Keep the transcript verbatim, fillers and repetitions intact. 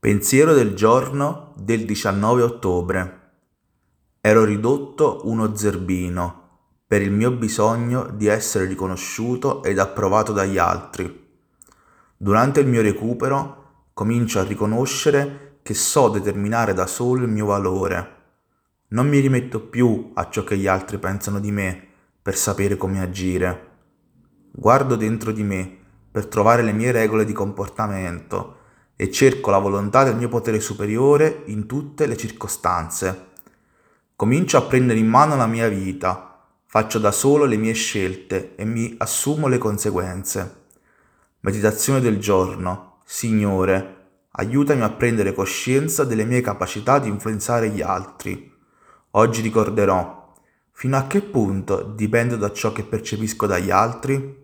Pensiero del giorno del diciannove ottobre. Ero ridotto uno zerbino per il mio bisogno di essere riconosciuto ed approvato dagli altri. Durante il mio recupero comincio a riconoscere che so determinare da solo il mio valore. Non mi rimetto più a ciò che gli altri pensano di me per sapere come agire. Guardo dentro di me per trovare le mie regole di comportamento e cerco la volontà del mio potere superiore in tutte le circostanze. Comincio a prendere in mano la mia vita, faccio da solo le mie scelte e mi assumo le conseguenze. Meditazione del giorno. Signore, aiutami a prendere coscienza delle mie capacità di influenzare gli altri. Oggi ricorderò: fino a che punto dipendo da ciò che percepisco dagli altri?